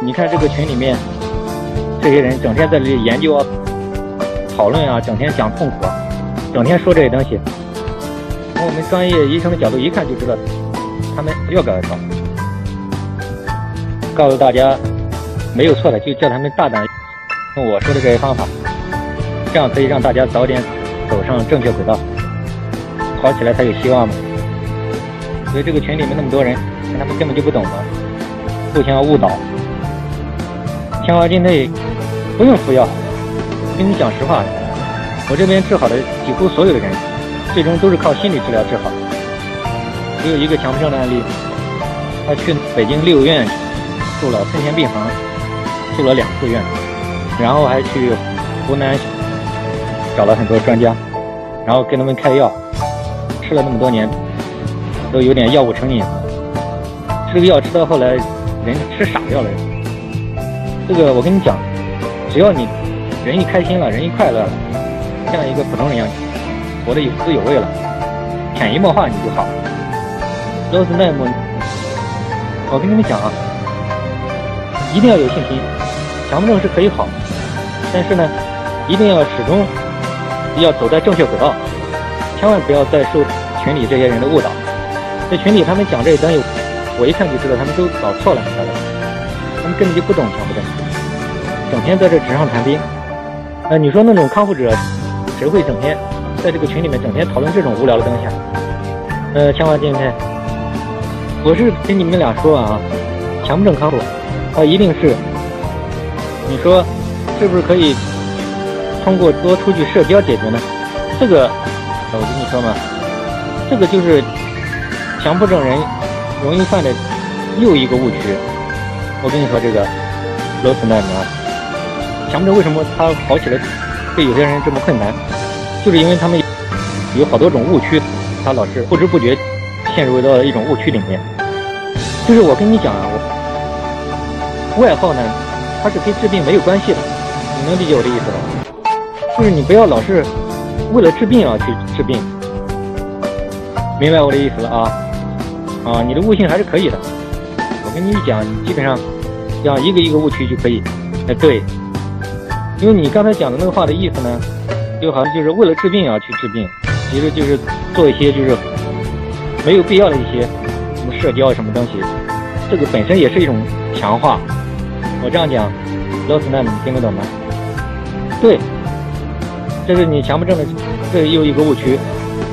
你看这个群里面这些人整天在这里研究啊、讨论啊，整天讲痛苦啊，整天说这些东西，从我们专业医生的角度一看就知道他们要搞什么。告诉大家没有错的，就叫他们大胆用我说的这些方法，这样可以让大家早点走上正确轨道，好起来才有希望嘛。所以这个群里面那么多人，他们根本就不懂嘛，互相误导。青花金内不用服药，跟你讲实话，我这边治好的几乎所有的人，最终都是靠心理治疗治好。只有一个强迫症的案例，他去北京六院住了村前病房，住了2次院，然后还去湖南找了很多专家，然后跟他们开药，吃了那么多年，都有点药物成瘾。这个药吃到后来，人吃傻药了。这个我跟你讲，只要你人一开心了，人一快乐了，像一个普通人一样，活得有滋有味了，潜移默化你就好。罗斯奈姆，我跟你们讲啊，一定要有信心，强迫症是可以好，但是呢，一定要始终要走在正确轨道，千万不要再受群里这些人的误导。在群里他们讲这一段，我一看就知道他们都搞错了，他们根本就不懂强迫症，整天在这纸上谈兵。你说那种康复者，谁会整天在这个群里面整天讨论这种无聊的东西啊？千万禁片，我是跟你们俩说啊，强迫症康复。它一定是，你说是不是可以通过多出去社交解决呢？这个我跟你说嘛，这个就是强迫症人容易犯的又一个误区。我跟你说这个罗斯奈姆啊，强迫症为什么他好起来对有些人这么困难，就是因为他们有好多种误区，他老是不知不觉陷入到一种误区里面。就是我跟你讲啊，外号呢，它是跟治病没有关系的，你能理解我的意思吧？就是你不要老是为了治病啊去治病，明白我的意思了啊？啊，你的悟性还是可以的。我跟你讲，基本上讲一个一个误区就可以。对，因为你刚才讲的那个话的意思呢，就好像就是为了治病啊去治病，其实就是做一些就是没有必要的一些什么社交什么东西，这个本身也是一种强化。我这样讲，罗斯奈姆，你听得懂吗？对，这是你强迫症的，这又一个误区。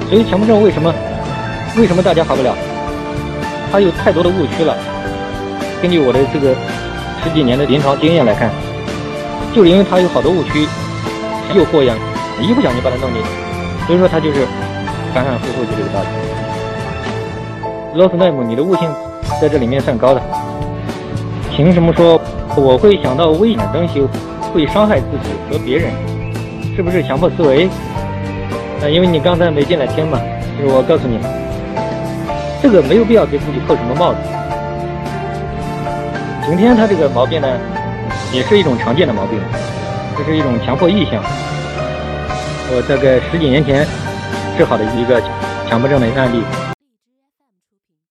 所以强迫症为什么大家好不了？它有太多的误区了。根据我的这个10几年的临床经验来看，就是因为它有好多误区，诱惑一样，你一不小心把它弄进去，所以说它就是反反复复就这个道理。罗斯奈姆，你的悟性在这里面算高的。凭什么说我会想到危险的东西会伤害自己和别人？是不是强迫思维？因为你刚才没进来听嘛，就是我告诉你，这个没有必要给自己扣什么帽子。晴天他这个毛病呢，也是一种常见的毛病，这是一种强迫意向。我大概10几年前治好的一个强迫症的案例。